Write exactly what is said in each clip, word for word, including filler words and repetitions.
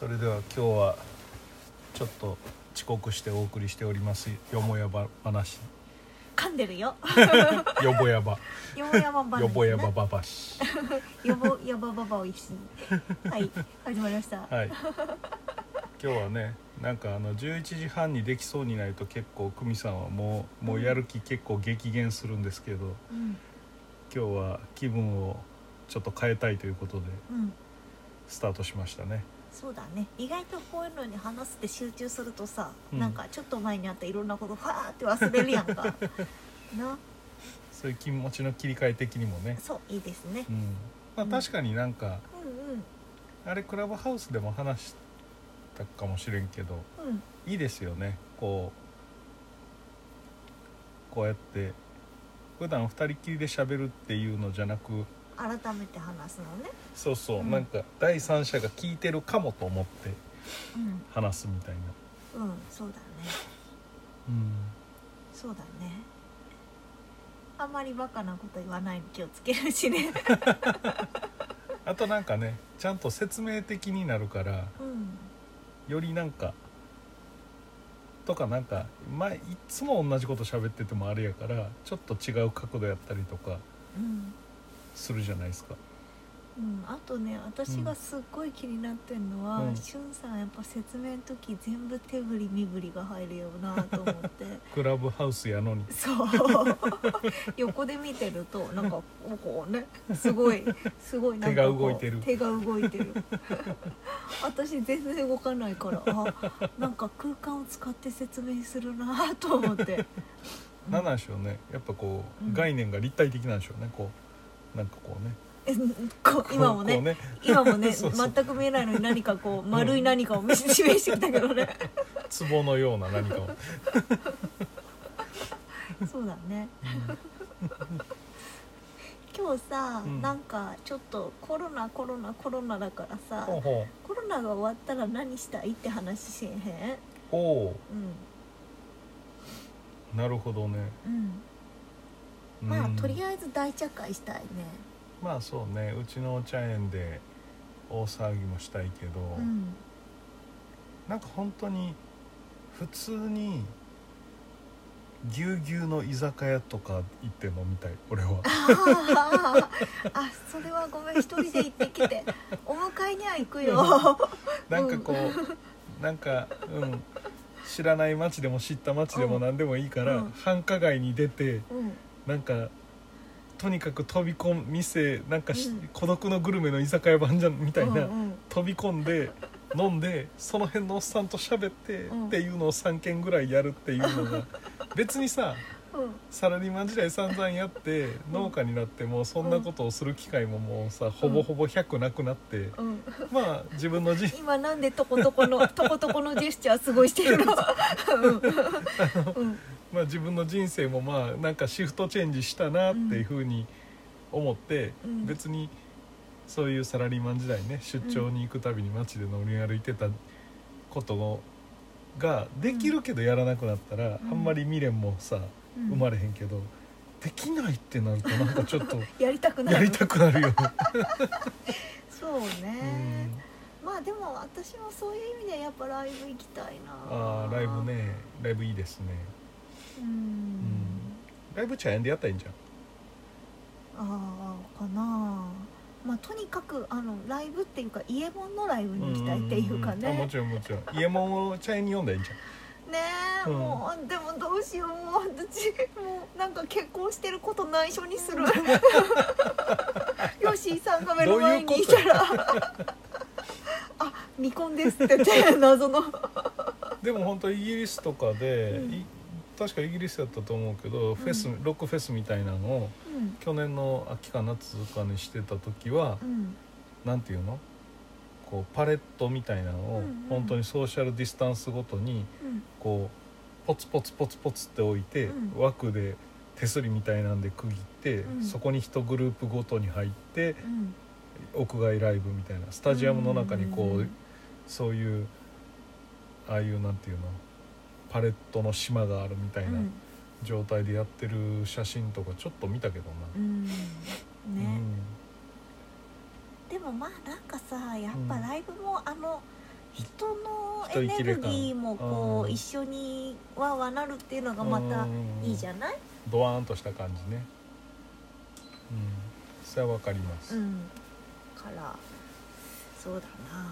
それでは今日はちょっと遅刻してお送りしておりますよもやば話。噛んでるよよぼやばよぼやばばばよぼやばばばしよぼやばばばを一緒に、はい、始まりました、はい、今日はね、なんかあのじゅういちじはんにできそうにないと結構久美さんはもう、もうやる気結構激減するんですけど、うん、今日は気分をちょっと変えたいということで、うん、スタートしましたね。そうだね、意外とこういうのに話すって集中するとさ、うん、なんかちょっと前にあったいろんなことファーって忘れるやんかな、そういう気持ちの切り替え的にもね、そういいですね、うん、まあ、確かになんか、うんうん、あれクラブハウスでも話したかもしれんけど、うん、いいですよね、こうこうやって普段二人きりで喋るっていうのじゃなく改めて話すのね。そうそう、うん、なんか第三者が聞いてるかもと思って話すみたいな。うん、うん、そうだね。うん、そうだね。あんまりバカなこと言わないの気をつけるしね。あとなんかね、ちゃんと説明的になるから、うん、よりなんかとかなんか、まあ、いつも同じこと喋っててもあれやから、ちょっと違う角度やったりとか。うん。するじゃないですか、うん、あとね、私がすっごい気になってるのは、うん、しゅんさんやっぱ説明の時全部手振り身振りが入るよなと思ってクラブハウスやのにそう横で見てるとなんかこうね、すごいすごいなんか手が動いてる手が動いてる私全然動かないから、あ、なんか空間を使って説明するなと思って何なんでしょうね、やっぱこう、うん、概念が立体的なんでしょうね、こうなんかこうねこ今も ね, こうね今もねそうそう、全く見えないのに何かこう丸い何かを示してきたけどね壺のような何かをそうだね、うん、今日さ、うん、なんかちょっとコロナコロナコロナだからさ、ほうほう、コロナが終わったら何したいって話しへん。おう、うん、なるほどね、うん、まあ、うん、とりあえず大茶会したいね。まあそうね、うちのお茶園で大騒ぎもしたいけど、うん、なんか本当に普通にぎゅうぎゅうの居酒屋とか行って飲みたい、俺は。ああ、それはごめん、一人で行ってきてお迎えには行くよなんかこう、なんか、うん、知らない街でも知った街でも何でもいいから、うん、繁華街に出て、うん、なんかとにかく飛び込む店、なんか、うん、孤独のグルメの居酒屋版じゃんみたいな、うんうん、飛び込んで飲んでその辺のおっさんと喋って、うん、っていうのをさんけんぐらいやるっていうのが別にさ、うん、サラリーマン時代散々やって、うん、農家になってもそんなことをする機会ももうさ、うん、ほぼほぼひゃくなくなって、うん、まあ自分の人今なんでとことこのとことこのジェスチャーすごいしてるのまあ、自分の人生もまあなんかシフトチェンジしたなっていうふうに思って、うん、別にそういうサラリーマン時代ね、出張に行くたびに街で乗り歩いてたことができるけどやらなくなったら、うん、あんまり未練もさ生まれへんけど、うん、できないってなるとなんかちょっとやりたくなるやりたくなるよねそうね、うん、まあでも私もそういう意味でやっぱライブ行きたいな。あー、ライブね、ライブいいですね。うんうん、ライブ茶園でやったらいいんじゃん。ああ、かな、まあ、とにかくあのライブっていうか伊右衛門のライブに行きたいっていうかね、うんうん、あ、もちろんもちろん伊右衛門を茶園に呼んだらいいんじゃんねえ、うん、もうでもどうしよう、もう私もうなんか結婚してること内緒にするヨシーさんが目の前にいたらあ、未婚ですってって謎のでも本当イギリスとかで、うん、確かイギリスだったと思うけど、うん、フェス、ロックフェスみたいなのを、うん、去年の秋か夏かにしてた時は、うん、なんていうの、こうパレットみたいなのを、うんうん、本当にソーシャルディスタンスごとに、うん、こうポツポツポツポツって置いて、うん、枠で手すりみたいなんで区切って、うん、そこにいちグループごとに入って、うん、屋外ライブみたいな、スタジアムの中にこう、うんうんうん、そういうああいうなんていうの、パレットの島があるみたいな状態でやってる写真とかちょっと見たけどな、うん、ね、うん、でもまあなんかさ、やっぱライブもあの、人のエネルギーもこう一緒にわわなるっていうのがまたいいじゃない、ドワーンとした感じね、うん、それはわかります、うん、からそうだな、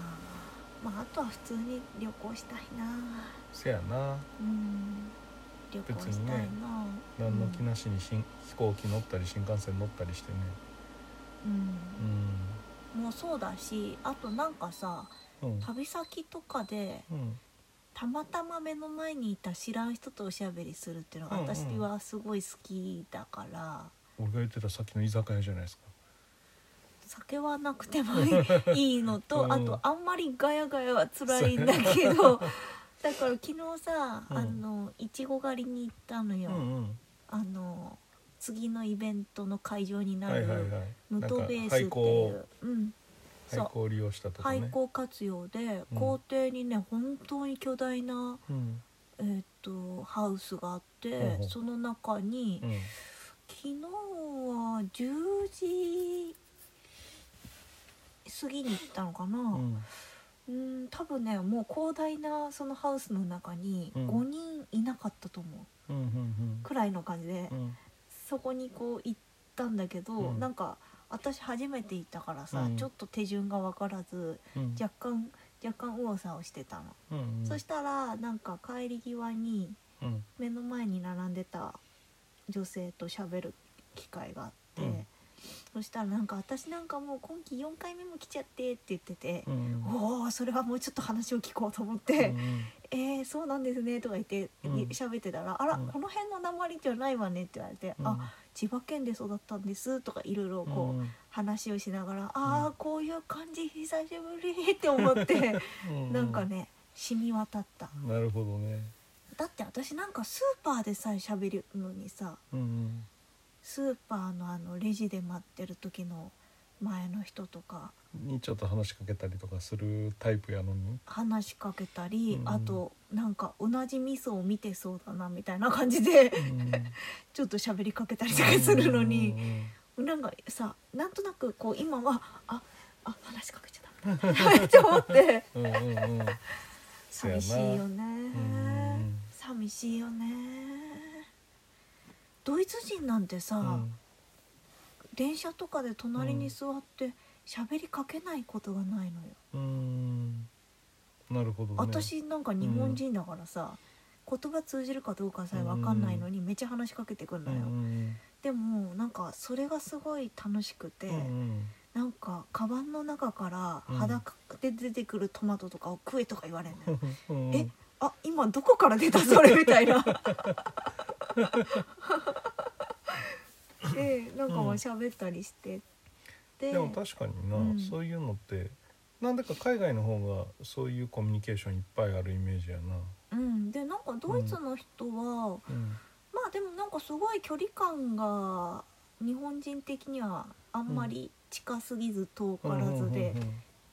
まあ、あとは普通に旅行したいな、せやな、うん、旅行したいな、ね、何の気なしに、うん、飛行機乗ったり新幹線乗ったりしてね、うん、うん、もうそうだし、あとなんかさ、うん、旅先とかで、うん、たまたま目の前にいた知らん人とおしゃべりするっていうのが、うんうん、私はすごい好きだから。俺が言ってたさっきの居酒屋じゃないですか。酒はなくてもいいのと、うん、あとあんまりガヤガヤは辛いんだけどだから昨日さ、うん、あのいちご狩りに行ったのよ、うんうん、あの次のイベントの会場になる無糖ベースっていう廃校を利用したとかね、廃校活用で校庭にね、うん、本当に巨大な、うん、えー、っとハウスがあって、うん、その中に、うん、昨日はじゅうじ過ぎに行ったのかな、うん、うん、多分ねもう広大なそのハウスの中にごにんいなかったと思う、うんうんうんうん、くらいの感じで、うん、そこにこう行ったんだけど、うん、なんか私初めて行ったからさ、うん、ちょっと手順が分からず、うん、若干若干右往左往してたの、うんうん、そしたらなんか帰り際に目の前に並んでた女性と喋る機会があって、うん、そしたらなんか私なんかもう今期よんかいめも来ちゃってって言ってて、うん、おーそれはもうちょっと話を聞こうと思って、うん、えーそうなんですねとか言って喋、うん、ってたら、あら、うん、この辺の訛りじゃないわねって言われて、うん、あ千葉県で育ったんですとかいろいろこう話をしながら、うん、あーこういう感じ久しぶりって思ってなんかね染み渡った、うん、なるほどね。だって私なんかスーパーでさえ喋るのにさ、うんうん、スーパーのあのレジで待ってる時の前の人とかにちょっと話しかけたりとかするタイプやのに話しかけたり、うん、あとなんか同じミスを見てそうだなみたいな感じで、うん、ちょっと喋りかけたりとかするのに、うん、なんかさなんとなくこう今はああ話しかけちゃダメだって思ってうんうん、うん、寂しいよね、うん、寂しいよね。ドイツ人なんてさ、うん、電車とかで隣に座って喋りかけないことがないのよ。うーん、なるほどね。私なんか日本人だからさ、うん、言葉通じるかどうかさえ分かんないのにめっちゃ話しかけてくるのよ、うん、でもなんかそれがすごい楽しくて、うん、なんかカバンの中から裸で出てくるトマトとかを食えとか言われるのよ、うん、え、あ、今どこから出たそれみたいなでなんかも喋ったりして、うん、で, でも確かにな、うん、そういうのってなんだか海外の方がそういうコミュニケーションいっぱいあるイメージやな、うん、でなんかドイツの人は、うん、まあでもなんかすごい距離感が日本人的にはあんまり近すぎず遠からずで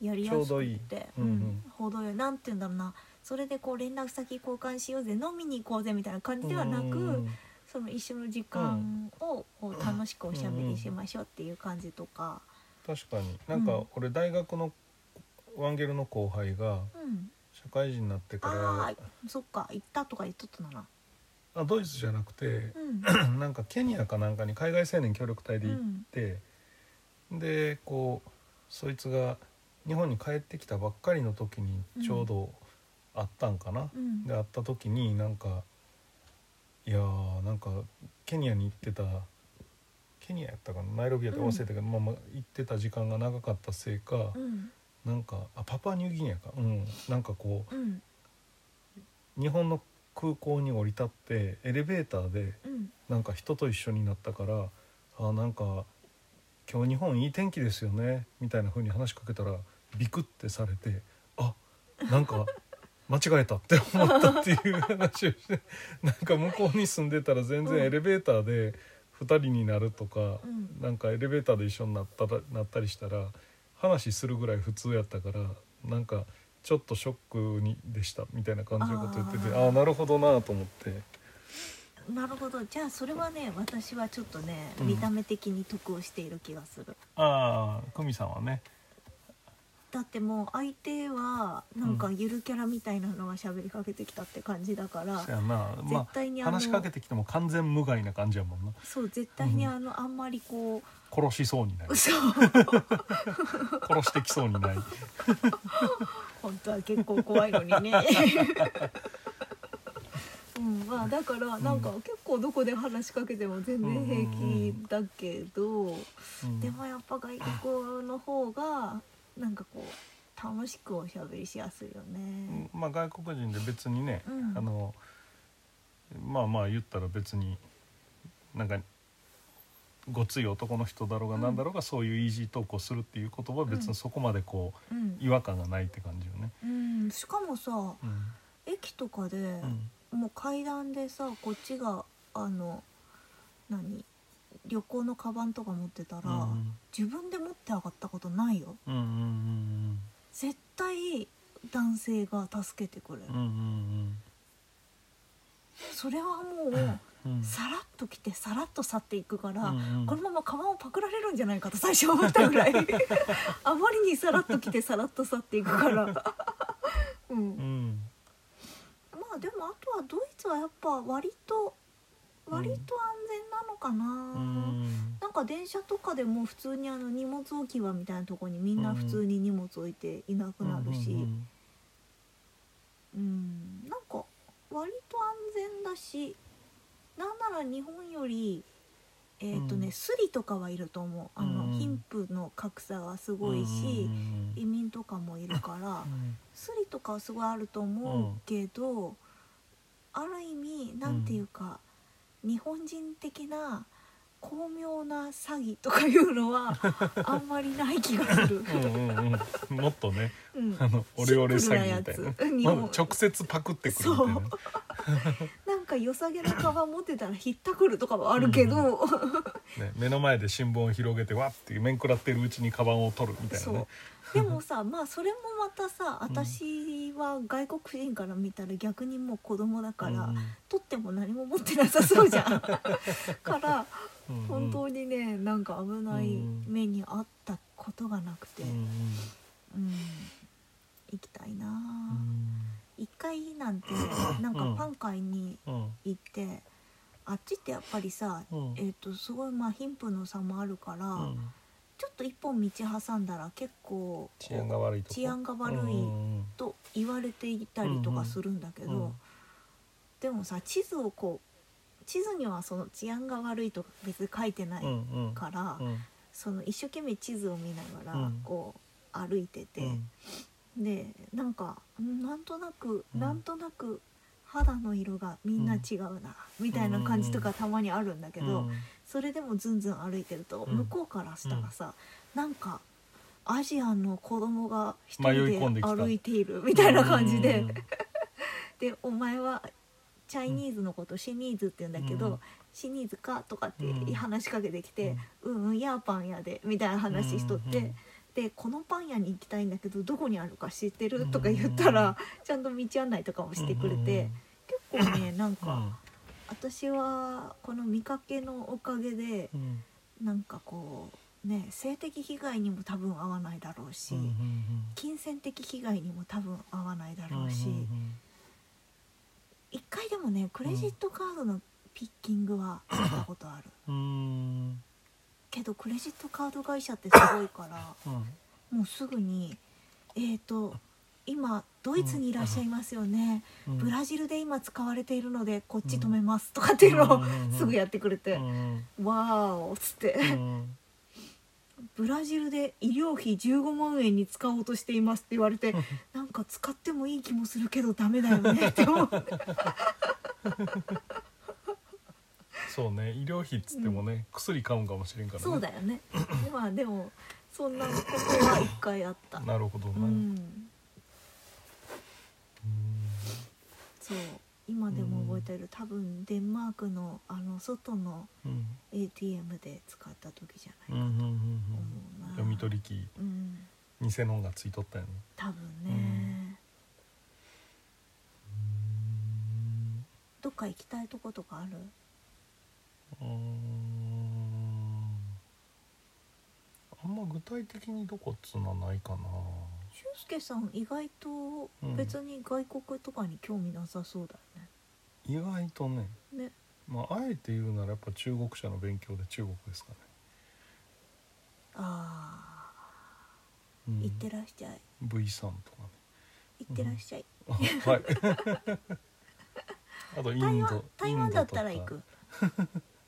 やりやすくて程よい、なんて言うんだろうな、それでこう連絡先交換しようぜ飲みに行こうぜみたいな感じではなく、その一緒の時間をこう楽しくおしゃべりしましょうっていう感じとか、うんうん、確かになんか俺大学のワンゲルの後輩が社会人になってから、うん、あそっか行ったとか言っとったなあ、ドイツじゃなくて、うん、なんかケニアかなんかに海外青年協力隊で行って、うん、でこうそいつが日本に帰ってきたばっかりの時にちょうど、うん、あったんかな、うん、で会った時になんかいやーなんかケニアに行ってたケニアやったかなナイロビアで忘れたけど、うん、まあ、まあ行ってた時間が長かったせいか、うん、なんかあパパニューギニアか、うん、なんかこう、うん、日本の空港に降り立ってエレベーターでなんか人と一緒になったから、うん、あなんか今日日本いい天気ですよねみたいな風に話しかけたらビクってされて、あなんか間違えたって思ったっていう話をしてなんか向こうに住んでたら全然エレベーターでふたりになるとか、うん、なんかエレベーターで一緒になったら、なったりしたら話するぐらい普通やったから、なんかちょっとショックにでしたみたいな感じのこと言ってて、ああなるほどなと思って、なるほど、じゃあそれはね私はちょっとね、うん、見た目的に得をしている気がする。ああ久美さんはねだってもう相手はなんかゆるキャラみたいなのが喋りかけてきたって感じだから、うんまあ、絶対にあの話しかけてきても完全無害な感じやもんな。そう絶対にあの、うん、あんまりこう殺しそうになる。そう殺してきそうになる本当は結構怖いのにねうんまあ、だからなんか結構どこで話しかけても全然平気だけど、うん、でもやっぱ外国の方がなんかこう楽しくおしゃべりしやすいよね、うんまあ、外国人で別にね、うん、あのまあまあ言ったら別になんかごつい男の人だろうがなんだろうが、うん、そういうイージートークをするっていうことは別にそこまでこう、うん、違和感がないって感じよね、うん、しかもさ、うん、駅とかで、うんもう階段でさこっちがあの何旅行のカバンとか持ってたら、うん、自分で持って上がったことないよ、うんうんうんうん、絶対男性が助けてくれる、うんうんうん、それはもう、うん、さらっと来てさらっと去っていくから、うんうん、このままカバンをパクられるんじゃないかと最初思ったぐらいあまりにさらっと来てさらっと去っていくからうん、うんでもあとはドイツはやっぱ割と割と安全なのかな、うん、なんか電車とかでも普通にあの荷物置き場みたいなとこにみんな普通に荷物置いていなくなるし、うんうん、なんか割と安全だしなんなら日本よりえーとね、うん、スリとかはいると思うあの、うん、貧富の格差がすごいし、うん、移民とかもいるから、うん、スリとかはすごいあると思うけど、うん、ある意味なんていうか、うん、日本人的な巧妙な詐欺とかいうのはあんまりない気がするうんうん、うん、もっとね、うん、あのオレオレ詐欺みたいな、うん、もう直接パクってくるみたいななんか良さげなカバン持ってたらひったくるとかはあるけど、うんうんね、目の前で新聞を広げてわって面食らってるうちにカバンを取るみたいなねでもさまあそれもまたさ私は外国人から見たら逆にもう子供だから、うん、取っても何も持ってなさそうじゃんから本当にねなんか危ない目に遭ったことがなくて、うんうん、行きたいな、うん、いっかいなんてなんかパン買いに行って、うん、あっちってやっぱりさ、うん、えーとすごいまあ貧富の差もあるから、うん、ちょっと一本道挟んだら結構治安が悪いとこ治安が悪いと言われていたりとかするんだけど、うんうん、でもさ地図をこう地図にはその治安が悪いと別に書いてないから、うんうん、その一生懸命地図を見ながらこう歩いてて、うん、でなんかなんとなく、うん、なんとなく肌の色がみんな違うな、うん、みたいな感じとかたまにあるんだけど、うん、それでもずんずん歩いてると、うん、向こうからしたらさ、うん、なんかアジアの子供が一人で歩いているみたいな感じで、うん、でお前はチャイニーズのことシニーズって言うんだけど、うん、シニーズかとかって話しかけてきて、うん、うんうんやーパン屋でみたいな話しとって、うんうんうん、でこのパン屋に行きたいんだけどどこにあるか知ってるとか言ったら、うんうん、ちゃんと道案内とかもしてくれて、うんうん、結構ねなんか、うん、私はこの見かけのおかげで、うん、なんかこうね、性的被害にも多分合わないだろうし、うんうんうん、金銭的被害にも多分合わないだろうし、うんうんうん一回でもねクレジットカードのピッキングはやったことある、うん、けどクレジットカード会社ってすごいから、うん、もうすぐにえーと今ドイツにいらっしゃいますよね、うん、ブラジルで今使われているのでこっち止めますとかっていうのを、うん、すぐやってくれて、うん、わーおっつって、うんブラジルで医療費じゅうごまんえんに使おうとしていますって言われてなんか使ってもいい気もするけどダメだよねって思うそうね医療費っつってもね、うん、薬買うんかもしれんからねそうだよねまあでもそんなことは一回あったなるほどね、うん、そう今でも覚えてる、うん、多分デンマークのあの外の エーティーエム で使った時じゃないかと思うな。読み取り機、うん、偽のがついとったよね。多分ね、うん。どっか行きたいとことかある？うーんあんま具体的にどこっつうのはないかな。俊介さん意外と別に外国とかに興味なさそうだよね、うん、意外と ね, ね、まあ、あえて言うならやっぱ中国社の勉強で中国ですかね。ああ、うん、行ってらっしゃい ブイスリー とかね、行ってらっしゃい、うん、はいあとインド、台湾、台湾だったら行く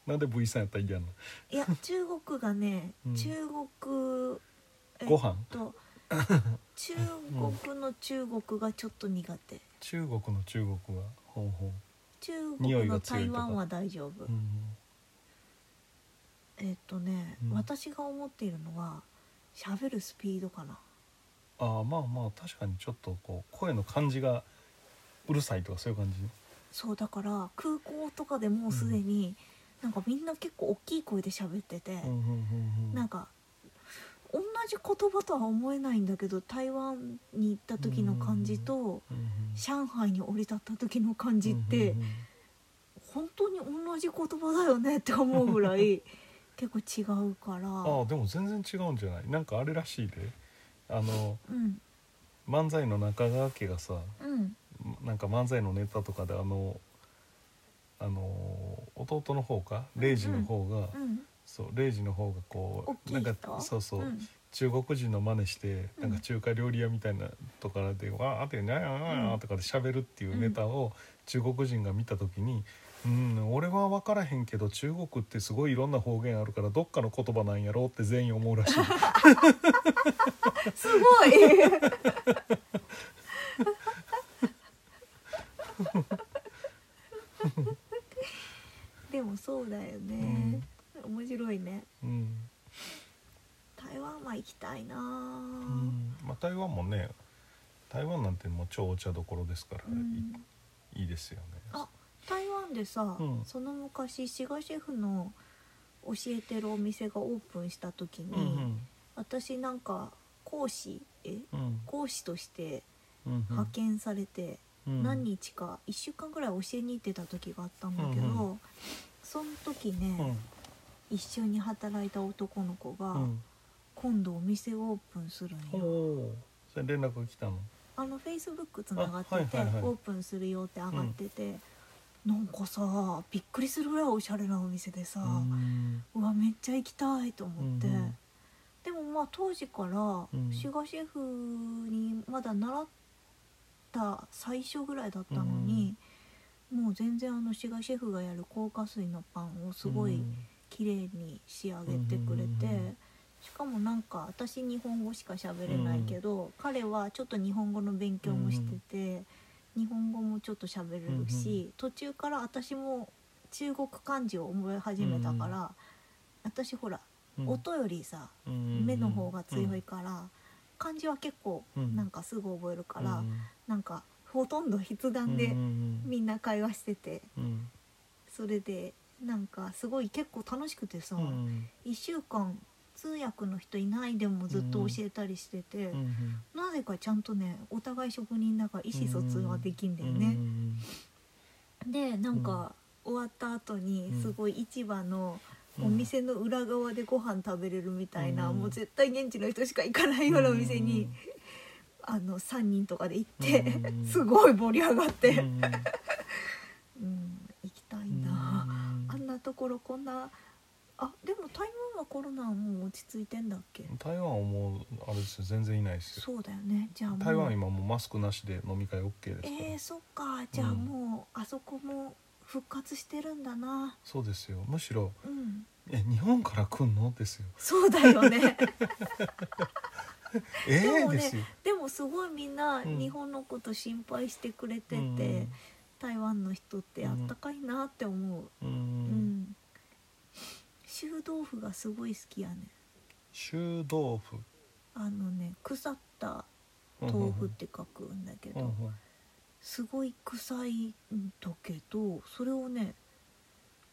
なんで ブイスリー やったら嫌なの。いや中国がね、うん、中国、えっと、ご飯中国の中国がちょっと苦手、うん、中国の中国はほうほう、中国の台湾は大丈夫、うん、えっとね、うん、私が思っているのは喋るスピードかな。ああ、まあまあ確かにちょっとこう声の感じがうるさいとかそういう感じ。そうだから空港とかでもうすでになんかみんな結構大きい声で喋ってて、うんうんうんうん、なんか同じ言葉とは思えないんだけど台湾に行った時の感じと、うんうん、上海に降り立った時の感じって、うんうんうん、本当に同じ言葉だよねって思うぐらい結構違うから。ああ、でも全然違うんじゃない。なんかあれらしいで、あの、うん、漫才の中川家がさ、うん、なんか漫才のネタとかであのあの弟の方かレイジの方が、うんうん、そうレイジの方がこうなんかそうそう、うん、中国人の真似してなんか中華料理屋みたいなところで、うん、わーってなやなやとかで喋るっていうネタを中国人が見たときに、うん、うん、俺は分からへんけど中国ってすごいいろんな方言あるからどっかの言葉なんやろうって全員思うらしいすごいでもそうだよね、うん、面白いね、うん、台湾は行きたいな、うん、まあ、台湾もね、台湾なんてもう超お茶どころですから、うん、い, いいですよね。あ、台湾でさ、うん、その昔志賀シェフの教えてるお店がオープンした時に、うんうん、私なんか講師え、うん、講師として派遣されて、うんうん、何日かいっしゅうかんぐらい教えに行ってた時があったんだけど、うんうん、その時ね、うん、一緒に働いた男の子が、うん、今度お店オープンするんよ。お、それ連絡来たの？あのフェイスブックつながってて、はいはいはい、オープンするよって上がってて、うん、なんかさびっくりするぐらいおしゃれなお店でさ、うん、うわめっちゃ行きたいと思って、うんうん、でもまあ当時から志賀シェフにまだ習って最初ぐらいだったのに、うん、もう全然あの志賀シェフがやる高加水のパンをすごい綺麗に仕上げてくれて、うん、しかもなんか私日本語しか喋れないけど、うん、彼はちょっと日本語の勉強もしてて、うん、日本語もちょっと喋れるし、うん、途中から私も中国漢字を覚え始めたから、うん、私ほら、うん、音よりさ、うん、目の方が強いから、うん、漢字は結構なんかすぐ覚えるから、うん、なんかほとんど筆談でみんな会話してて、うん、それでなんかすごい結構楽しくてさ、うん、いっしゅうかん通訳の人いないでもずっと教えたりしてて、うん、なぜかちゃんとねお互い職人だから意思疎通はできんだよね、うん、でなんか終わった後にすごい市場のお店の裏側でご飯食べれるみたいな、うん、もう絶対現地の人しか行かないようなお店に、うん、あのさんにんとかで行って、うん、すごい盛り上がって、うんうん、行きたいな、うん、あんなところこんな。あ、でも台湾はコロナはもう落ち着いてんだっけ。台湾はもうあれですよ、全然いないですよ。そうだよね。じゃあもう台湾今もうマスクなしで飲み会 オーケー ですから。えー、そっか。じゃあもう、うん、あそこも復活してるんだな。そうですよ。むしろ、うん、え日本から来んのですよ。そうだよね、えー、でもね、でもすごいみんな日本のこと心配してくれてて、うん、台湾の人ってあったかいなって思う、うんうん、臭豆腐がすごい好きやね。臭豆腐、あのね腐った豆腐って書くんだけど、うんうんうんうん、すごい臭いんだけどそれをね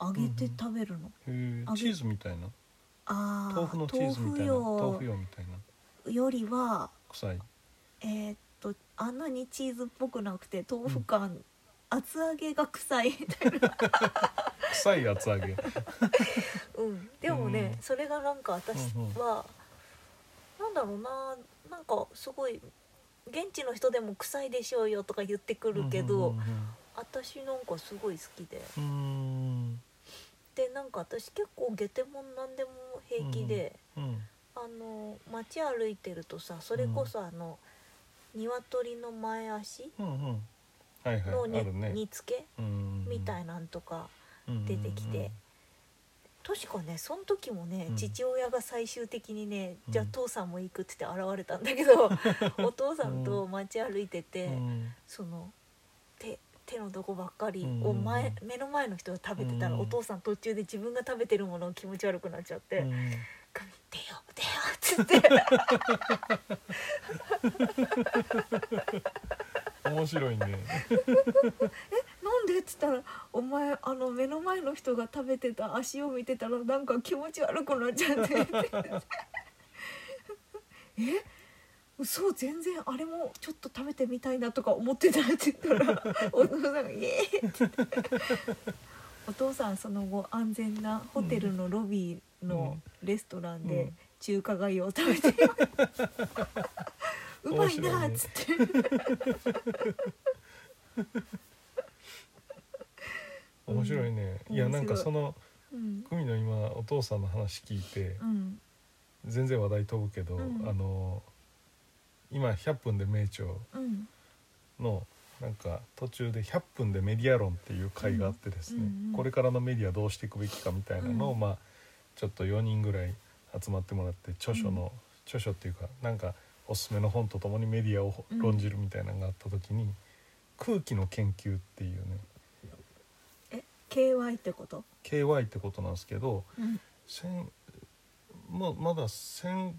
揚げて食べるの、うん、チーズみたいな。あ、豆腐のチーズみたいな。豆腐用みたいなよりは臭い。えー、っとあんなにチーズっぽくなくて豆腐感、うん、厚揚げが臭いみたいな臭い厚揚げ、うん、でもね、うん、それがなんか私は、うんうん、なんだろうな、なんかすごい現地の人でも臭いでしょうよとか言ってくるけど、うんうんうん、私なんかすごい好きで、うーんでなんか私結構ゲテモンなんでも平気で、うんうん、あの街歩いてるとさ、それこそあの、うん、鶏の前足、うんうんはいはい、の 煮,、ね、煮付け、うん、みたいなんとか出てきて、うんうんうん、確かねその時もね、うん、父親が最終的にね、うん、じゃあ父さんも行くって言って現れたんだけど、うん、お父さんと街歩いてて、うん、その 手, 手のどこばっかりを前、うん、目の前の人が食べてたら、うん、お父さん途中で自分が食べてるものを気持ち悪くなっちゃって、うん、出よ出よっつって面白いねえなんでっつったら、お前あの目の前の人が食べてた足を見てたらなんか気持ち悪くなっちゃってえそう全然あれもちょっと食べてみたいなとか思ってたって言ったらお父さんがイエーって言ってお父さんその後安全なホテルのロビーのレストランで中華街を食べてうまいなっつって面白いね。いやなんかその久美の今お父さんの話聞いて、うん、全然話題飛ぶけど、うん、あの今ひゃっぷんで名著のなんか途中でひゃっぷんでメディア論っていう回があってですね、うんうん、これからのメディアどうしていくべきかみたいなのを、うんまあ、ちょっとよにんぐらい集まってもらって著書の、うん、著書っていうかなんかおすすめの本とともにメディアを論じるみたいなのがあった時に、うん、空気の研究っていうねえ ケーワイ ってこと ケーワイ ってことなんですけど、うん、ま, まだ戦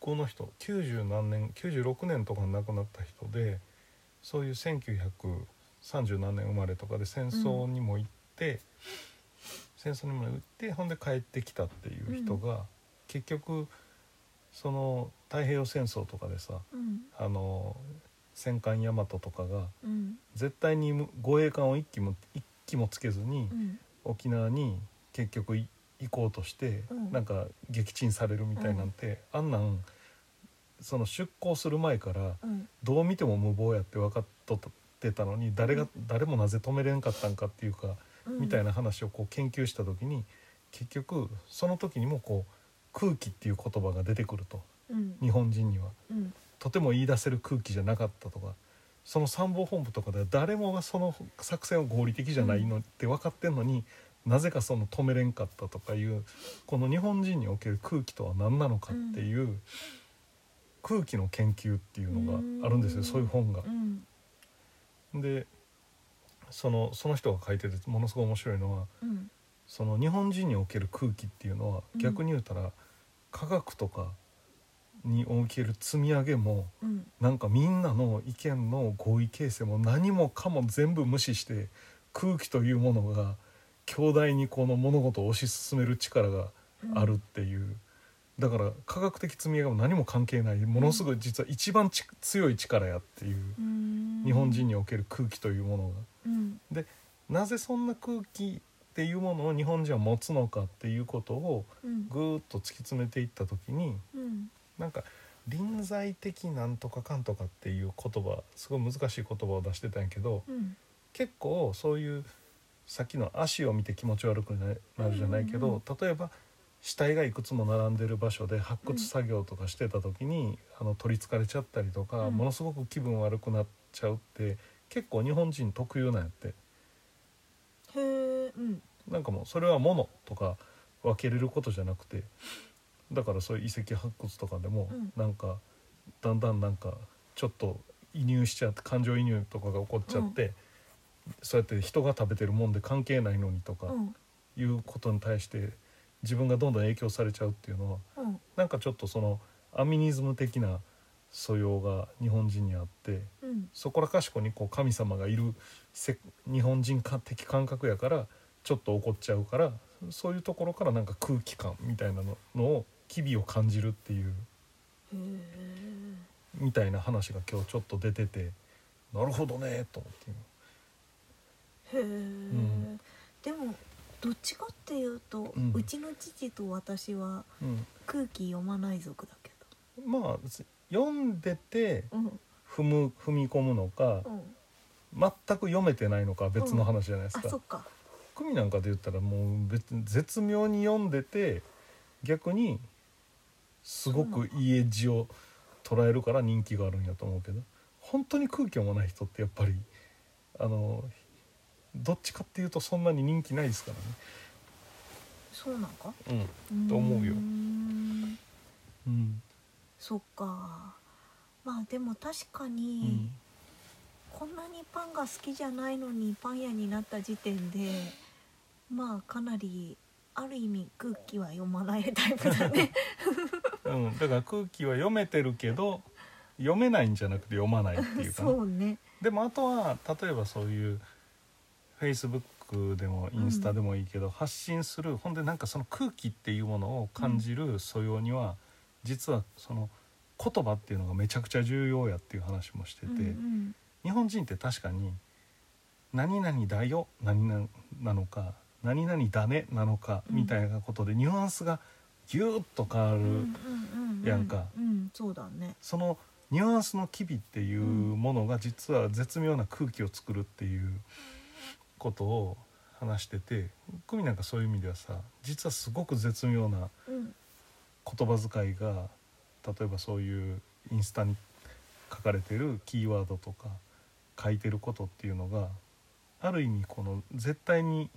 後の人きゅうじゅう何年きゅうじゅうろくねんとか亡くなった人で、そういうせんきゅうひゃくさんじゅう何年生まれとかで戦争にも行って、うん、戦争にも行ってほんで帰ってきたっていう人が、うん、結局その太平洋戦争とかでさ、うん、あの戦艦大和とかが、うん、絶対に護衛艦を一機も一機もつけずに、うん、沖縄に結局行こうとして、うん、なんか撃沈されるみたいなんて、うん、あんなんその出航する前から、うん、どう見ても無謀やって分かっとってたのに、誰が、うん、誰もなぜ止めれんかったんかっていうか、うん、みたいな話をこう研究した時に、結局その時にもこう空気っていう言葉が出てくると、うん、日本人には、うん、とても言い出せる空気じゃなかったとか、その参謀本部とかでは誰もがその作戦は合理的じゃないのって分かってんのに、うん、なぜかその止めれんかったとかいう、この日本人における空気とは何なのかっていう、うん、空気の研究っていうのがあるんですよ、そういう本が、うん、でその、その人が書いててものすごい面白いのは、うん、その日本人における空気っていうのは、逆に言うたら、うん、科学とかにおける積み上げも、うん、なんかみんなの意見の合意形成も何もかも全部無視して、空気というものが強大にこの物事を推し進める力があるっていう、うん、だから科学的積み上げも何も関係ない、ものすごい実は一番ち強い力やっていう、うん、日本人における空気というものが、うん、でなぜそんな空気っていうものを日本人は持つのかっていうことをぐーっと突き詰めていった時に、うん、なんか臨在的なんとかかんとかっていう言葉、すごい難しい言葉を出してたんやけど、うん、結構そういうさっきの足を見て気持ち悪くなるじゃないけど、うんうんうん、例えば死体がいくつも並んでる場所で発掘作業とかしてた時に、うん、あの取りつかれちゃったりとか、うん、ものすごく気分悪くなっちゃうって結構日本人特有なんやって。へ、うん、なんかもうそれは物とか分けれることじゃなくて、だからそういう遺跡発掘とかでも、うん、なんかだんだんなんかちょっと移入しちゃって、感情移入とかが起こっちゃって、うん、そうやって人が食べてるもんで関係ないのにとかいうことに対して自分がどんどん影響されちゃうっていうのは、うん、なんかちょっとそのアミニズム的な素養が日本人にあって、うん、そこらかしこにこう神様がいる日本人的感覚やからちょっと怒っちゃうから、そういうところからなんか空気感みたいなのを機微を感じるっていうみたいな話が今日ちょっと出てて、なるほどねと思って。へえ、うん、でもどっちかっていうと、うん、うちの父と私は空気読まない族だけど、うん、まあ読んでて踏む踏み込むのか、うん、全く読めてないのか別の話じゃないですか。うん、あ、そっか。組なんかで言ったらもう別絶妙に読んでて逆にすごくいいエッジを捉えるから人気があるんやと思うけど、本当に空気もない人ってやっぱりあのどっちかっていうとそんなに人気ないですからね。そうなんか、うん、と思うよ。うん、うん、そっか。まあでも確かに、うん、こんなにパンが好きじゃないのにパン屋になった時点でまあかなりある意味空気は読まないタイプだね、うん、だから空気は読めてるけど読めないんじゃなくて読まないっていうか、ねそうね、でもあとは例えばそういうフェイスブックでもインスタでもいいけど、うん、発信する、ほんでなんかその空気っていうものを感じる素養には、うん、実はその言葉っていうのがめちゃくちゃ重要やっていう話もしてて、うんうん、日本人って確かに何々だよ何々なのか何々だねなのかみたいなことでニュアンスがギュッと変わるやんか。そうだね。そのニュアンスの機微っていうものが実は絶妙な空気を作るっていうことを話してて、久美なんかそういう意味ではさ、実はすごく絶妙な言葉遣いが、例えばそういうインスタに書かれてるキーワードとか書いてることっていうのがある意味この絶対に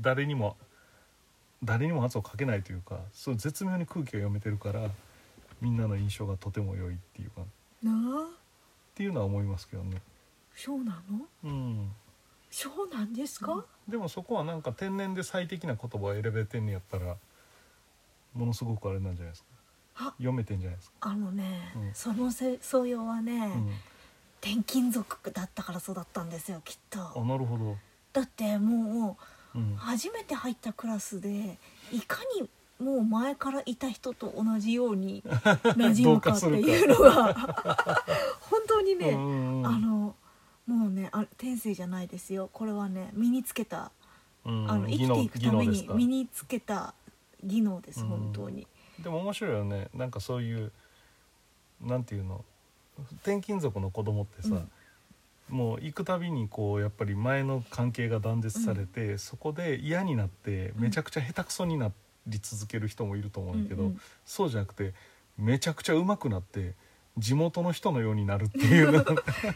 誰にも誰にも圧をかけないというか、その絶妙に空気を読めてるからみんなの印象がとても良いっていうかなあっていうのは思いますけどね。そうなの？うん。そうなんですか？でもそこはなんか天然で最適な言葉を選べてんのやったらものすごくあれなんじゃないですか。読めてんじゃないですか。あのね、うん、そのせ素養はね、うん、転勤族だったから育ったんですよきっと。あ、なるほど。だってもう。うん、初めて入ったクラスでいかにもう前からいた人と同じように馴染むかっていうのが本当にね、うんうん、あのもうね、あ、天性じゃないですよこれはね、身につけた、うん、あの生きていくために身につけた技能です、うん、本当に。でも面白いよね、なんかそういうなんていうの、転勤族の子供ってさ、うん、もう行くたびにこうやっぱり前の関係が断絶されて、うん、そこで嫌になってめちゃくちゃ下手くそになり続ける人もいると思うけど、うんうん、そうじゃなくてめちゃくちゃ上手くなって地元の人のようになるっていう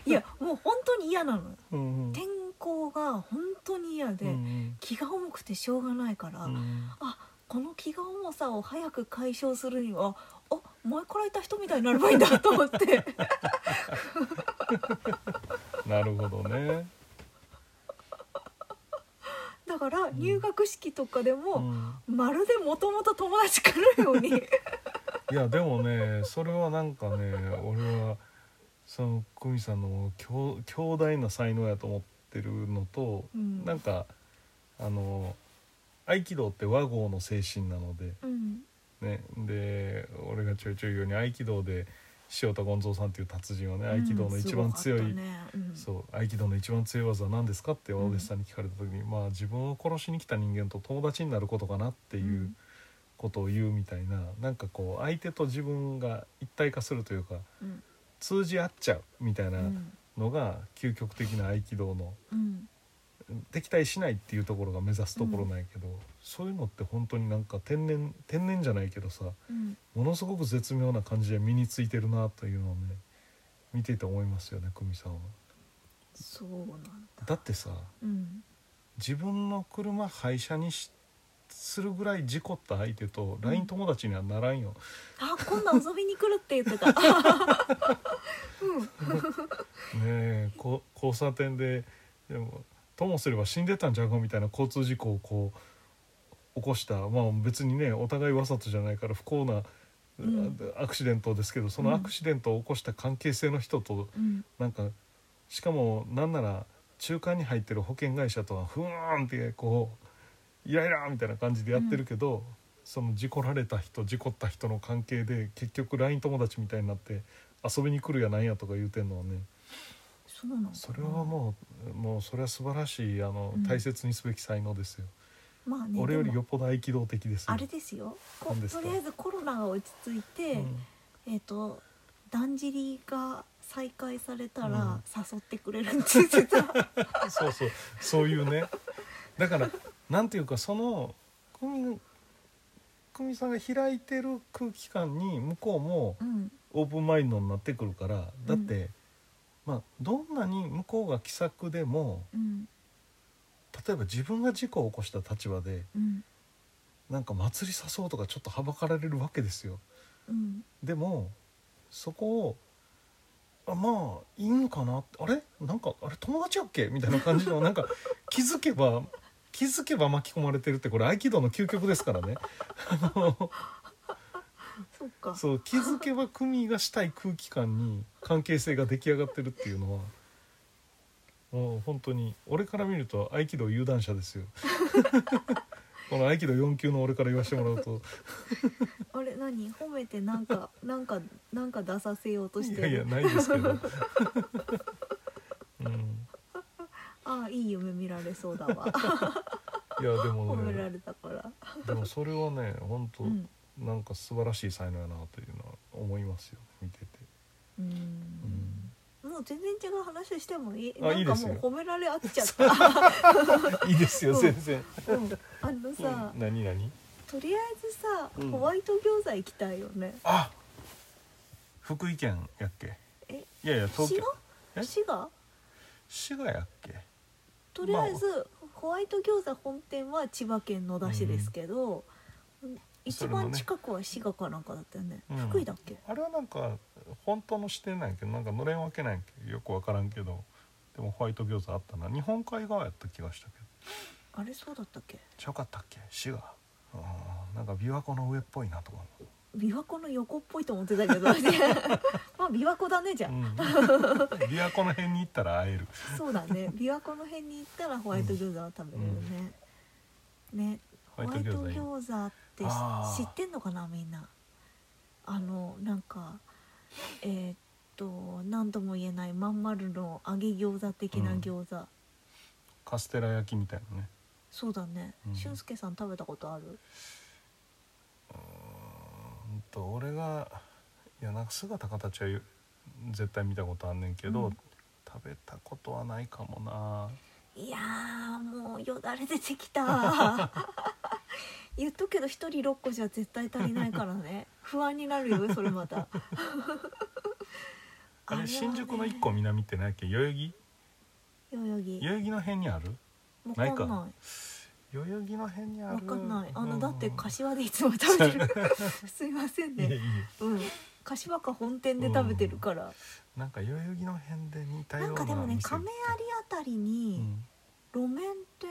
いやもう本当に嫌なの、うんうん、転校が本当に嫌で、うんうん、気が重くてしょうがないから、うん、あ、この気が重さを早く解消するにはあ、前からいた人みたいになればいいんだと思ってなるほどね。だから入学式とかでも、うん、まるでもともと友達からようにいやでもね、それはなんかね、俺はその久美さんの強大な才能やと思ってるのと、うん、なんかあの合気道って和合の精神なので、うんね、で俺がちょいちょい言うように合気道で塩田権蔵さんっていう達人はね、合気道の一番強い、うんね、うん、そう合気道の一一番強い技は何ですかってお弟子さんに聞かれた時に、うん、まあ自分を殺しに来た人間と友達になることかなっていうことを言うみたいな、うん、なんかこう相手と自分が一体化するというか、うん、通じ合っちゃうみたいなのが究極的な合気道の、うん、敵対しないっていうところが目指すところなんやけど、うん、そういうのって本当になんか天然天然じゃないけどさ、うん、ものすごく絶妙な感じで身についてるなというのをね見てて思いますよね、久美さんは。そうなんだ。だってさ、うん、自分の車廃車にしするぐらい事故った相手と ライン 友達にはならんよ、うん、あ、今度遊びに来るって言ってた、うん、ねえ、こ交差点で、でもともすれば死んでたんじゃんかみたいな交通事故をこう起こした、まあ別にねお互いわざとじゃないから不幸な、うん、アクシデントですけど、そのアクシデントを起こした関係性の人と、うん、なんかしかもなんなら中間に入ってる保険会社とはふーんってこうイライラみたいな感じでやってるけど、うん、その事故られた人事故った人の関係で結局 ライン 友達みたいになって遊びに来るやなんやとか言うてんのはね、そうなんだ。それはもう、もうそれは素晴らしい、あの、うん、大切にすべき才能ですよ。まあね、俺よりよっぽど合気道的ですよ。あれですよ、ですとりあえずコロナが落ち着いて、うん、えーと、だんじりが再開されたら誘ってくれるって言ってた、うん、そうそうそういうね、だからなんていうかその久美さんが開いてる空気感に向こうもオープンマインドになってくるから、うん、だって、まあ、どんなに向こうが気さくでも、うん、例えば自分が事故を起こした立場で、うん、なんか祭り誘うとかちょっとはばかられるわけですよ、うん、でもそこをあまあいいのかな、あれなんかあれ友達やっけみたいな感じのなんか気づけば気づけば巻き込まれてるって、これ合気道の究極ですからねそっか、そう気づけば組がしたい空気感に関係性が出来上がってるっていうのはもう本当に俺から見ると合気道有段者ですよこの合気道よん級の俺から言わせてもらうとあれ何褒めてなんかなんかなんか出させようとしてる、いやいやないですけど、うん、ああいい夢見られそうだわいやでも、ね、褒められたからでもそれはね本当、うん、なんか素晴らしい才能やなというのは思いますよ、見てて、うーん、うんもう全然違う話してもいい、なんかもう褒められ飽きちゃったいいですよ全然、うんうん、あのさ、うん、何何とりあえずさ、うん、ホワイト餃子行きたいよね、あ福井県やっけ、えいやいや東京滋賀滋賀やっけ、とりあえず、まあ、ホワイト餃子本店は千葉県野田市ですけど、うん、一番近くは滋賀かなんかだったよね、うん、福井だっけ、あれはなんか本当の視点なんやけどなんかのれん分けないんやけどよく分からんけど、でもホワイト餃子あったな、日本海側やった気がしたけど、あれそうだったっけちゃうかったっけ、滋賀、うん、なんか琵琶湖の上っぽいなとか琵琶湖の横っぽいと思ってたけどまあ琵琶湖だねじゃん、うん、琵琶湖の辺に行ったら会えるそうだね、琵琶湖の辺に行ったらホワイト餃子は食べれるね、うんうん、ねホワイト餃子って知ってんのかなみんな、あのなんかえー、っと何とも言えないまん丸の揚げ餃子的な餃子、うん、カステラ焼きみたいなね、そうだね、うん、俊介さん食べたことある、うーんと俺がいやなんか姿形は絶対見たことあんねんけど、うん、食べたことはないかもな、いやもうよだれ出てきた言っとくけど一人ろっこじゃ絶対足りないからね不安になるよそれまたあれ、ね、新宿のいっこ南って何やっけ、代々木代々木代々木の辺にある分かんない、ないか代々木の辺にある分かんない、あの、うん、だって柏でいつも食べてるすいませんね、いやいや、うん、柏か本店で食べてるから、うん、なんか代々木の辺で似たような店なんかでもね亀有あたりに路面店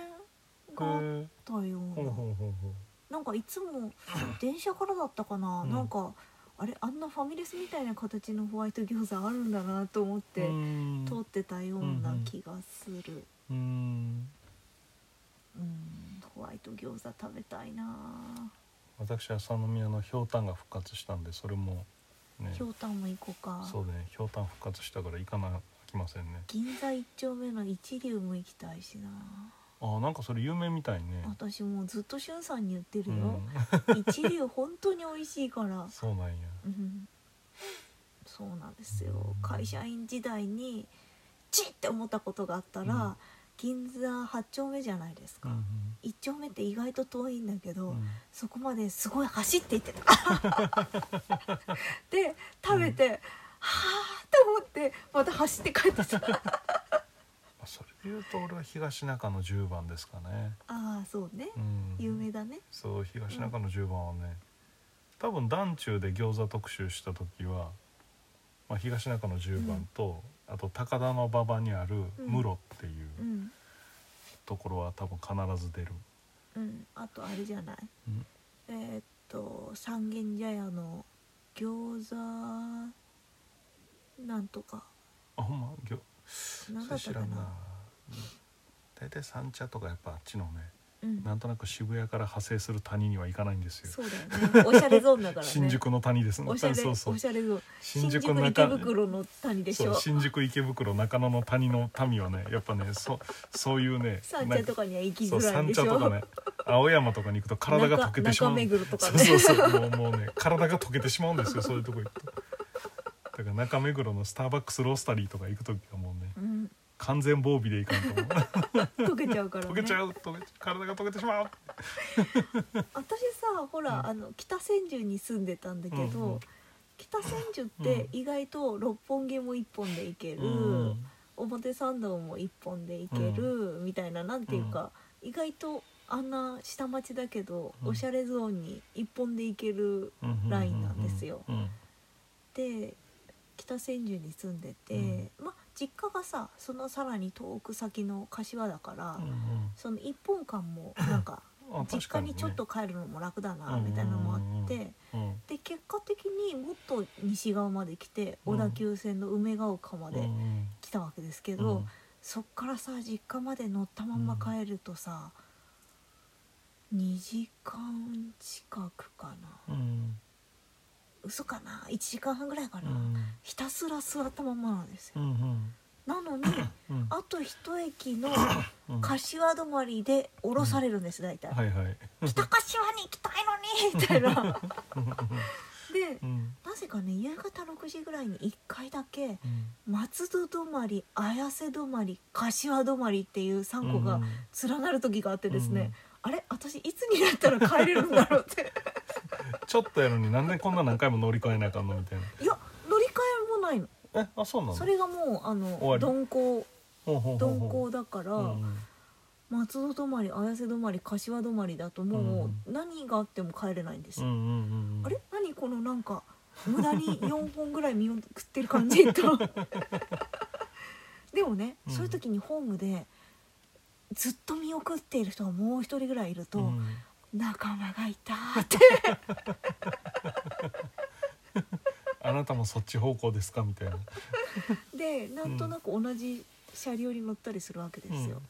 があったような、うん、ほうほうほうほう、なんかいつも電車からだったかな、うん、なんかあれあんなファミレスみたいな形のホワイト餃子あるんだなと思って通ってたような気がする、うーん、うーんホワイト餃子食べたいな、私は朝宮のひょうたんが復活したんでそれもね、ひょうたんも行こうか、そうねひょうたん復活したから行かなきませんね、銀座一丁目の一流も行きたいしな、ああなんかそれ有名みたいね、私もうずっとしゅんさんに言ってるよ、うん、一流本当に美味しいからそうなんや、うん、そうなんですよ、うん、会社員時代にチッって思ったことがあったら、うん、銀座はち丁目じゃないですか、うん、いち丁目って意外と遠いんだけど、うん、そこまですごい走っていってたで食べて、うん、はあと思ってまた走って帰ってたそれでいうと俺は東中のじゅうばんですかね、ああそうね、うん、有名だね、そう東中のじゅうばんはね、うん、多分団中で餃子特集した時は、まあ、東中のじゅうばんと、うん、あと高田馬場にある室っていう、うんうん、ところは多分必ず出る、うん、あとあれじゃない、うん、えー、っと三軒茶屋の餃子なんとか、あほんま餃何だったかな、大体三茶とかやっぱあっちのね、うん、なんとなく渋谷から派生する谷には行かないんですよ、そうだよねおしゃれゾーンだからね新宿の谷ですね、おしゃれ、そうそうおしゃれゾーン、新宿池袋の谷でしょ、そう新宿池袋中野の谷の民はねやっぱね そ, そういうね三茶とかには行きづらいでしょ、そう三茶とかね青山とかに行くと体が溶けてしまう、中目黒とかね、そうそうそうもうもうね体が溶けてしまうんですよそういうとこ行くとだから中目黒のスターバックスロースタリーとか行く時はもうね、うん、完全防備でいかんと思う。溶けちゃうからね。溶けちゃう、溶けちゃう、体が溶けてしまう。私さほら、うん、あの北千住に住んでたんだけど、うんうん、北千住って意外と六本木も一本で行ける、うん、表参道も一本で行ける、うん、みたいな、なんていうか、うん、意外とあんな下町だけど、うん、おしゃれゾーンに一本で行けるラインなんですよ、うんうんうんうん、で北千住に住んでて、うん、まあ実家がさそのさらに遠く先の柏だから、うんうん、その一本間もなんか実家にちょっと帰るのも楽だなみたいなのもあって、うんうんうんうん、で結果的にもっと西側まで来て小田急線の梅ヶ丘まで来たわけですけど、うんうん、そっからさ実家まで乗ったまま帰るとさ、うん、にじかん近くかな、うん、嘘かな、いちじかんはんぐらいかな、うん、ひたすら座ったままなんですよ、うんうんなのに、うん、あと一駅の柏止まりで降ろされるんです、うん、大体、はいはい、北柏に行きたいのにみたいなで、うん、なぜかね夕方ろくじぐらいにいっかいだけ、うん、松戸止まり、綾瀬止まり、柏止まりっていうさんこが連なる時があってですね、うんうん、あれ私いつになったら帰れるんだろうってちょっとやのになんでこんな何回も乗り換えなあかんのみたいないや乗り換えもないの。えあ そ, うなのそれがもうあの鈍行鈍行だから、うん、松戸止まり、綾瀬止まり、柏止まりだともう何があっても帰れないんですよ、うんうんうん、あれ何このなんか無駄によんほんぐらい身を食ってる感じとでもね、うん、そういう時にホームでずっと身を食っている人がもう一人ぐらいいると、うん、仲間がいたってあなたもそっち方向ですかみたいなでなんとなく同じ車両に乗ったりするわけですよ、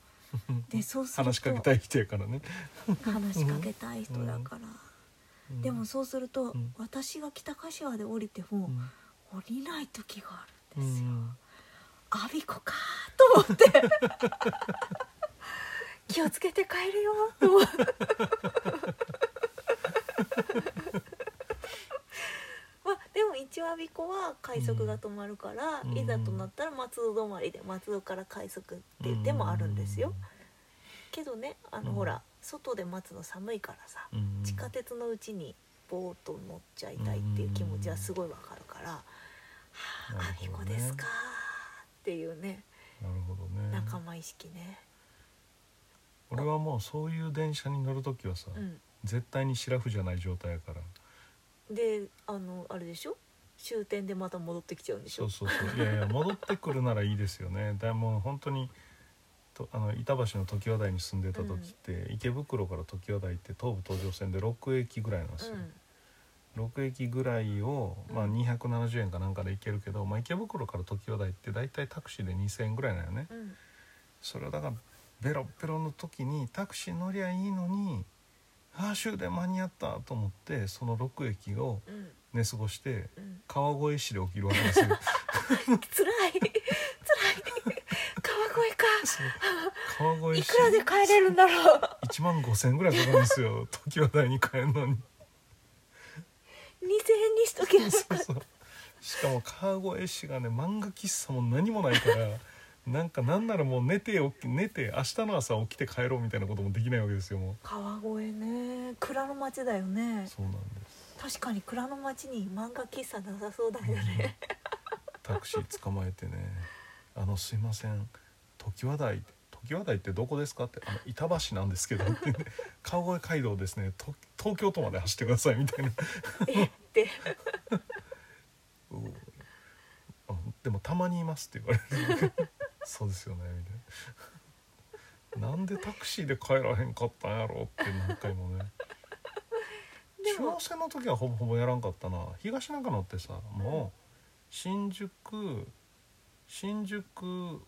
うん、でそうすると話しかけたい人やからね話しかけたい人だから、うん、でもそうすると、うん、私が北柏で降りても、うん、降りない時があるんですよ、うん、アビコかと思って気をつけて帰るよと思って一応アビコは快速が止まるから、うん、いざとなったら松戸止まりで松戸から快速っていう手もあるんですよ、うん、けどねあの、うん、ほら外で待つの寒いからさ、うん、地下鉄のうちにボーッと乗っちゃいたいっていう気持ちはすごいわかるから、うんはあ、アビコですかっていうね、なるほどね仲間意識ね。俺はもうそういう電車に乗るときはさ、うん、絶対にシラフじゃない状態やからであのあれでしょ終点でまた戻ってきちゃうんでしょ。そうそうそういやいや戻ってくるならいいですよね。でも本当にとあの板橋の常盤台に住んでた時って、うん、池袋から常盤台って東武東上線でろくえきぐらいなんですよ、うん、ろくえきぐらいを、まあ、にひゃくななじゅうえんかなんかで行けるけど、うんまあ、池袋から常盤台ってだいたいタクシーでにせんえんぐらいなのね、うん、それはだからベロベロの時にタクシー乗りゃいいのにああ終電間に合ったと思ってそのろくえきを寝過ごして、うん、川越市で起きるわけですよつらいつらい川越か川越市いくらで帰れるんだろういちまんごせんえんぐらいかかるんですよ常盤台に帰るのににせんえんにしとけばよかった。そうそうしかも川越市がね漫画喫茶も何もないからなんかなんならもう寝て寝て明日の朝起きて帰ろうみたいなこともできないわけですよ。もう川越ね蔵の町だよね。そうなんです。確かに蔵の町に漫画喫茶なさそうだよね、うん、タクシー捕まえてねあのすいません常盤台常盤台ってどこですかってあの板橋なんですけどって、ね、川越街道ですねと東京都まで走ってくださいみたいなえってでもたまにいますって言われるそうですよねみたいななんでタクシーで帰らへんかったんやろって何回もね中央線の時はほぼほぼやらんかったな。東中野ってさもう新宿新宿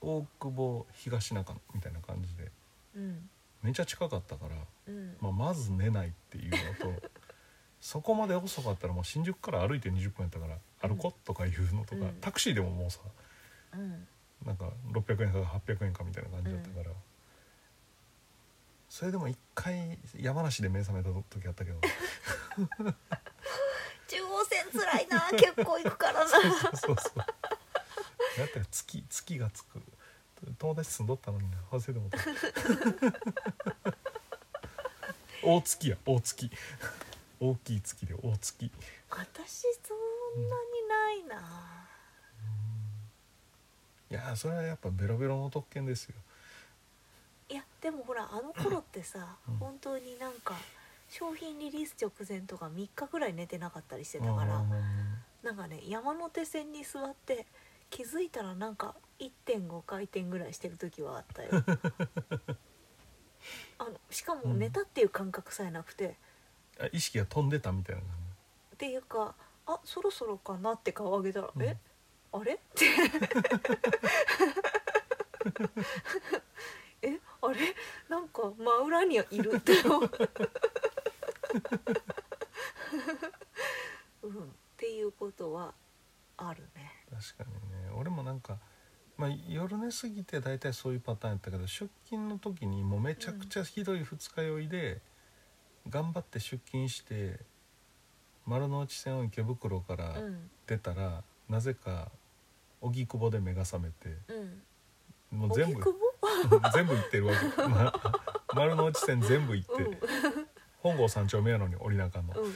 大久保東中野みたいな感じで、うん、めちゃ近かったから、うんまあ、まず寝ないっていうのとそこまで遅かったらもう新宿から歩いてにじゅっぷんやったから歩こうとかいうのとか、うん、タクシーでももうさ、うんなんかろっぴゃくえんかはっぴゃくえんかみたいな感じだったから、うん、それでもいっかい山梨で目覚めた時あったけど中央線辛いな結構行くからなそうそうそうそうだったら月、月がつく友達住んどったのにな忘れてもった大月や大月大きい月で大月私そんなにないな、うん、いやそれはやっぱベロベロの特権ですよ。いやでもほらあの頃ってさ、うん、本当になんか商品リリース直前とかみっかぐらい寝てなかったりしてたから、うん、なんかね山手線に座って気づいたらなんか いってんご 回転ぐらいしてる時はあったよあのしかも寝たっていう感覚さえなくて、うん、あ意識が飛んでたみたいな感じっていうかあそろそろかなって顔上げたら、うん、えあれってえあれなんか真裏にいるって、うん、っていうことはあるね。確かにね俺もなんか、まあ、夜寝すぎて大体そういうパターンやったけど出勤の時にもうめちゃくちゃひどい二日酔いで、うん、頑張って出勤して丸の内線を池袋から出たら、うん、なぜか荻窪で目が覚めて、うん、もう全部全部行ってるわけ、ま、丸の内線全部行って、うん、本郷三丁目やのに降りなあかんの、うん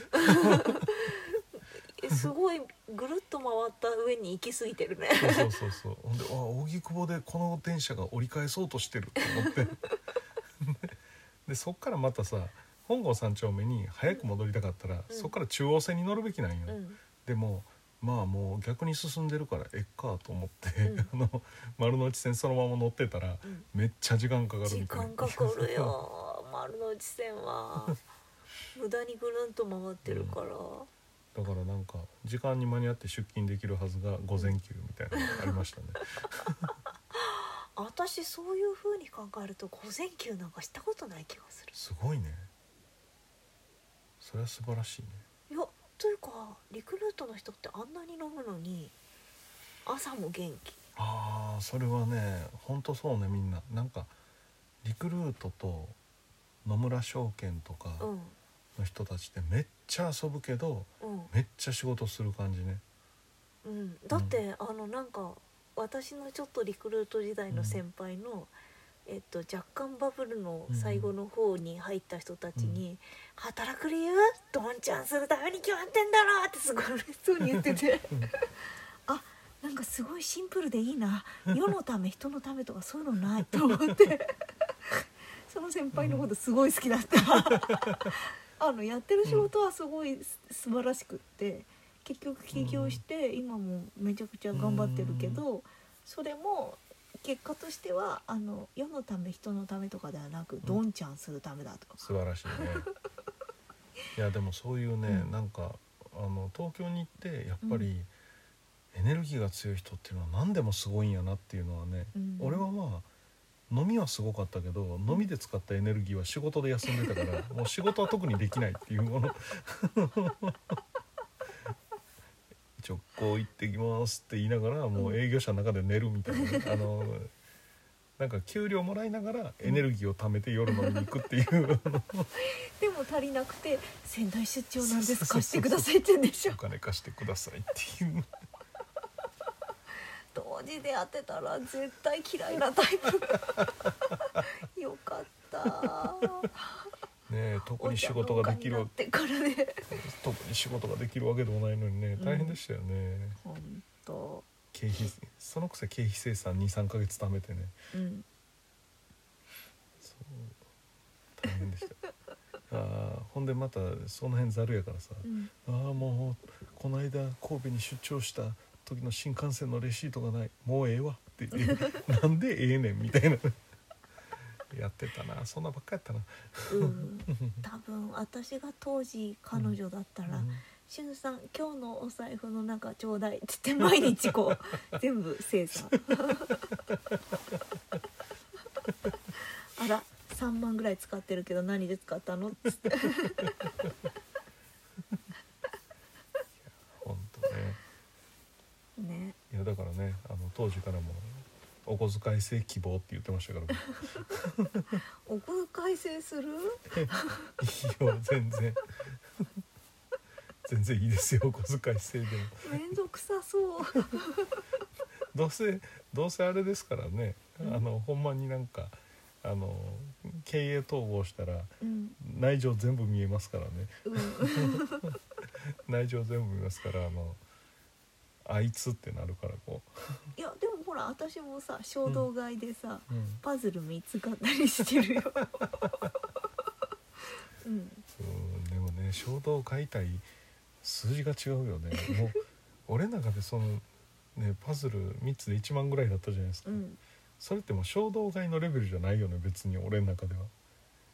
すごいぐるっと回った上に行き過ぎてるねそうそうそうそうであ荻窪でこの電車が折り返そうとしてると思ってでそっからまたさ本郷三丁目に早く戻りたかったら、うん、そっから中央線に乗るべきなんよ、うん、でもまあもう逆に進んでるからえっかと思って、うん、あの丸の内線そのまま乗ってたら、うん、めっちゃ時間かかるみたいな時間かかるよ丸の内線は無駄にぐるんと回ってるから、うんだからなんか時間に間に合って出勤できるはずが午前休みたいなのがありましたね私そういう風に考えると午前休なんかしたことない気がする。すごいねそれは素晴らしいね。いやというかリクルートの人ってあんなに飲むのに朝も元気。ああそれはねほんとそうねみんななんかリクルートと野村証券とか、うんの人たちってめっちゃ遊ぶけど、うん、めっちゃ仕事する感じね、うん、だって、うん、あのなんか私のちょっとリクルート時代の先輩の、うんえっと、若干バブルの最後の方に入った人たちに、うん、働く理由ドンちゃんするために決まってんだろってすごい嬉しそうに言っててあなんかすごいシンプルでいいな世のため人のためとかそういうのないと思ってその先輩のことすごい好きだったあのやってる仕事はすごいす、うん、素晴らしくって結局起業して、うん、今もめちゃくちゃ頑張ってるけど、うん、それも結果としてはあの世のため人のためとかではなく、うん、どんちゃんするためだとか素晴らしいねいやでもそういうね、うん、なんかあの東京に行ってやっぱりエネルギーが強い人っていうのは何でもすごいんやなっていうのはね、うん、俺はまあ飲みはすごかったけど飲みで使ったエネルギーは仕事で休んでたからもう仕事は特にできないっていうもの直行行ってきますって言いながらもう営業者の中で寝るみたいな、うん、あのなんか給料もらいながらエネルギーを貯めて夜飲みに行くっていうでも足りなくて仙台出張なんです貸してくださいって言うんでしょお金貸してくださいっていう当時で当てたら絶対嫌いなタイプよかったねえ特に仕事ができるわけからね特に仕事ができるわけでもないのにね大変でしたよね、うん、ほんと経費そのくせ経費生産 に,さん ヶ月貯めてね、うん、そう大変でしたあほんでまたその辺ざるやからさ、うん、ああもうこの間神戸に出張した時の新幹線のレシートがないもうええわってなんでええねんみたいなやってたなそんなばっかやったなうん多分私が当時彼女だったら、うん、しゅんさん今日のお財布の中ちょうだいっつって毎日こう全部精算あらさんまんぐらい使ってるけど何で使ったのっつってね、いやだからねあの当時からもお小遣い制希望って言ってましたからお小遣い制するいいよ全然全然いいですよ、お小遣い制でも。めんどくさそうどうせどうせあれですからね、うん、あのほんまになんかあの経営統合したら、うん、内情全部見えますからね、うん、内情全部見ますから、あのあいつってなるからこういやでもほら私もさ衝動買いでさ、うんうん、パズルみっつ買ったりしてるよ、うん、そうでもね衝動買いたい数字が違うよねもう俺の中でその、ね、パズルみっつでいちまんぐらいだったじゃないですか、うん、それってもう衝動買いのレベルじゃないよね別に俺の中では。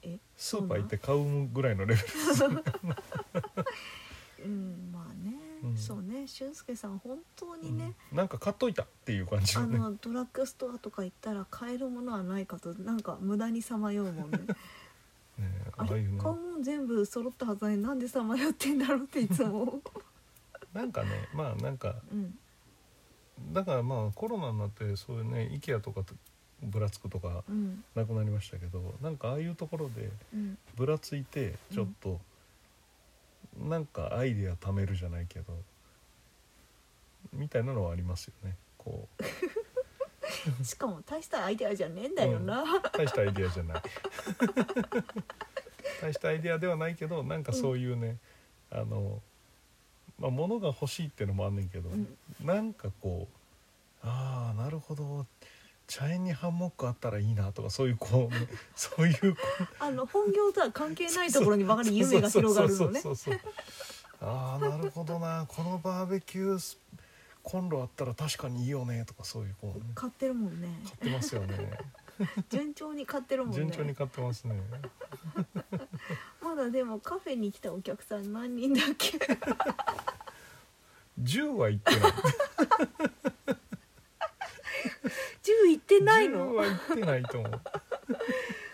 えスーパー行って買うぐらいのレベルです、うん、まあね、うん、そうね、俊介さん本当にね、うん、なんか買っといたっていう感じがね、あのドラッグストアとか行ったら買えるものはないかとなんか無駄にさまようもんねねえ、あれああいうの買うもん全部揃ったはずなのになんでさまよってんだろうっていつもなんかね、まあなんか、うん、だからまあコロナになってそういうね IKEA とかぶらつくとかなくなりましたけど、うん、なんかああいうところでぶらついてちょっと、うんうんなんかアイデア貯めるじゃないけどみたいなのはありますよねこうしかも大したアイデアじゃねえんだよな、うん、大したアイデアじゃない大したアイデアではないけどなんかそういうね、うん、あの、まあ、物が欲しいってのもあんねんけど、うん、なんかこうああなるほど茶園にハンモックあったらいいなとかそういうこう、ね、そういうあの本業とは関係ないところにばかり夢が広がるのね。ああなるほどなこのバーベキューコンロあったら確かにいいよねとかそういうこう、ね、買ってるもんね。買ってますよね。順調に買ってるもんね。順調に買ってますね。まだでもカフェに来たお客さん何人だっけ？じゅうは行ってない。じゅう行ってないの？じゅうは行ってないと思う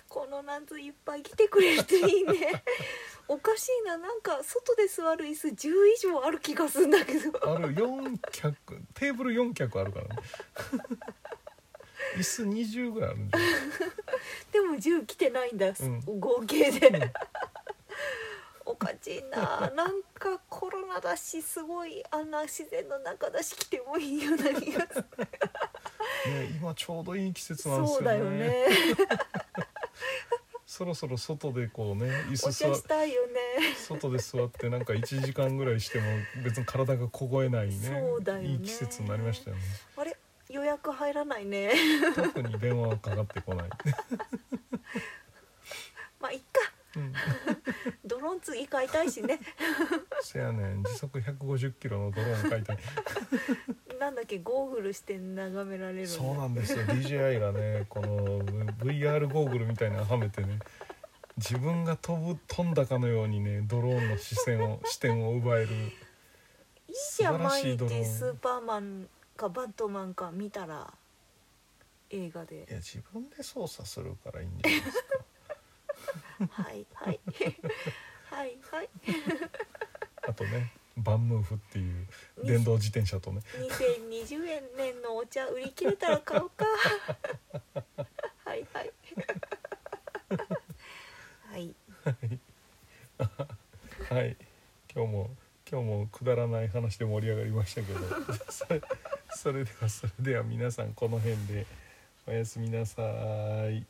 この夏いっぱい来てくれるといいねおかしいな、なんか外で座る椅子じゅう以上ある気がするんだけどあるよん脚テーブルよん脚あるからね椅子にじゅうぐらいあるんじゃないでもじゅう来てないんだ、うん、合計で、うん、おかしいな、なんかコロナだしすごいあんな自然の中だし来てもいいような気がするね、今ちょうどいい季節なんですよね。そうだよねそろそろ外でこうね椅子座お茶したいよね外で座ってなんかいちじかんぐらいしても別に体が凍えないね。そうだよねいい季節になりましたよね。あれ予約入らないね特に電話はかかってこないまあいっか、うん、ドローン次買いたいしねせやねん時速ひゃくごじゅっキロのドローン買いたいなんだっけゴーグルして眺められる。そうなんですよ ディージェーアイ がねこの ブイアール ゴーグルみたいなのはめてね自分が飛ぶ飛んだかのようにねドローンの視線を視点を奪えるいいじゃん毎日スーパーマンかバットマンか見たら映画でいや自分で操作するからいいんじゃないですかはいはいはいはいあとねバンムーフっていう電動自転車とねにせんにじゅうねんのお茶売り切れたら買うかはいはいはいはい、はい、今日も今日もくだらない話で盛り上がりましたけどそれ、それではそれでは皆さんこの辺でおやすみなさい。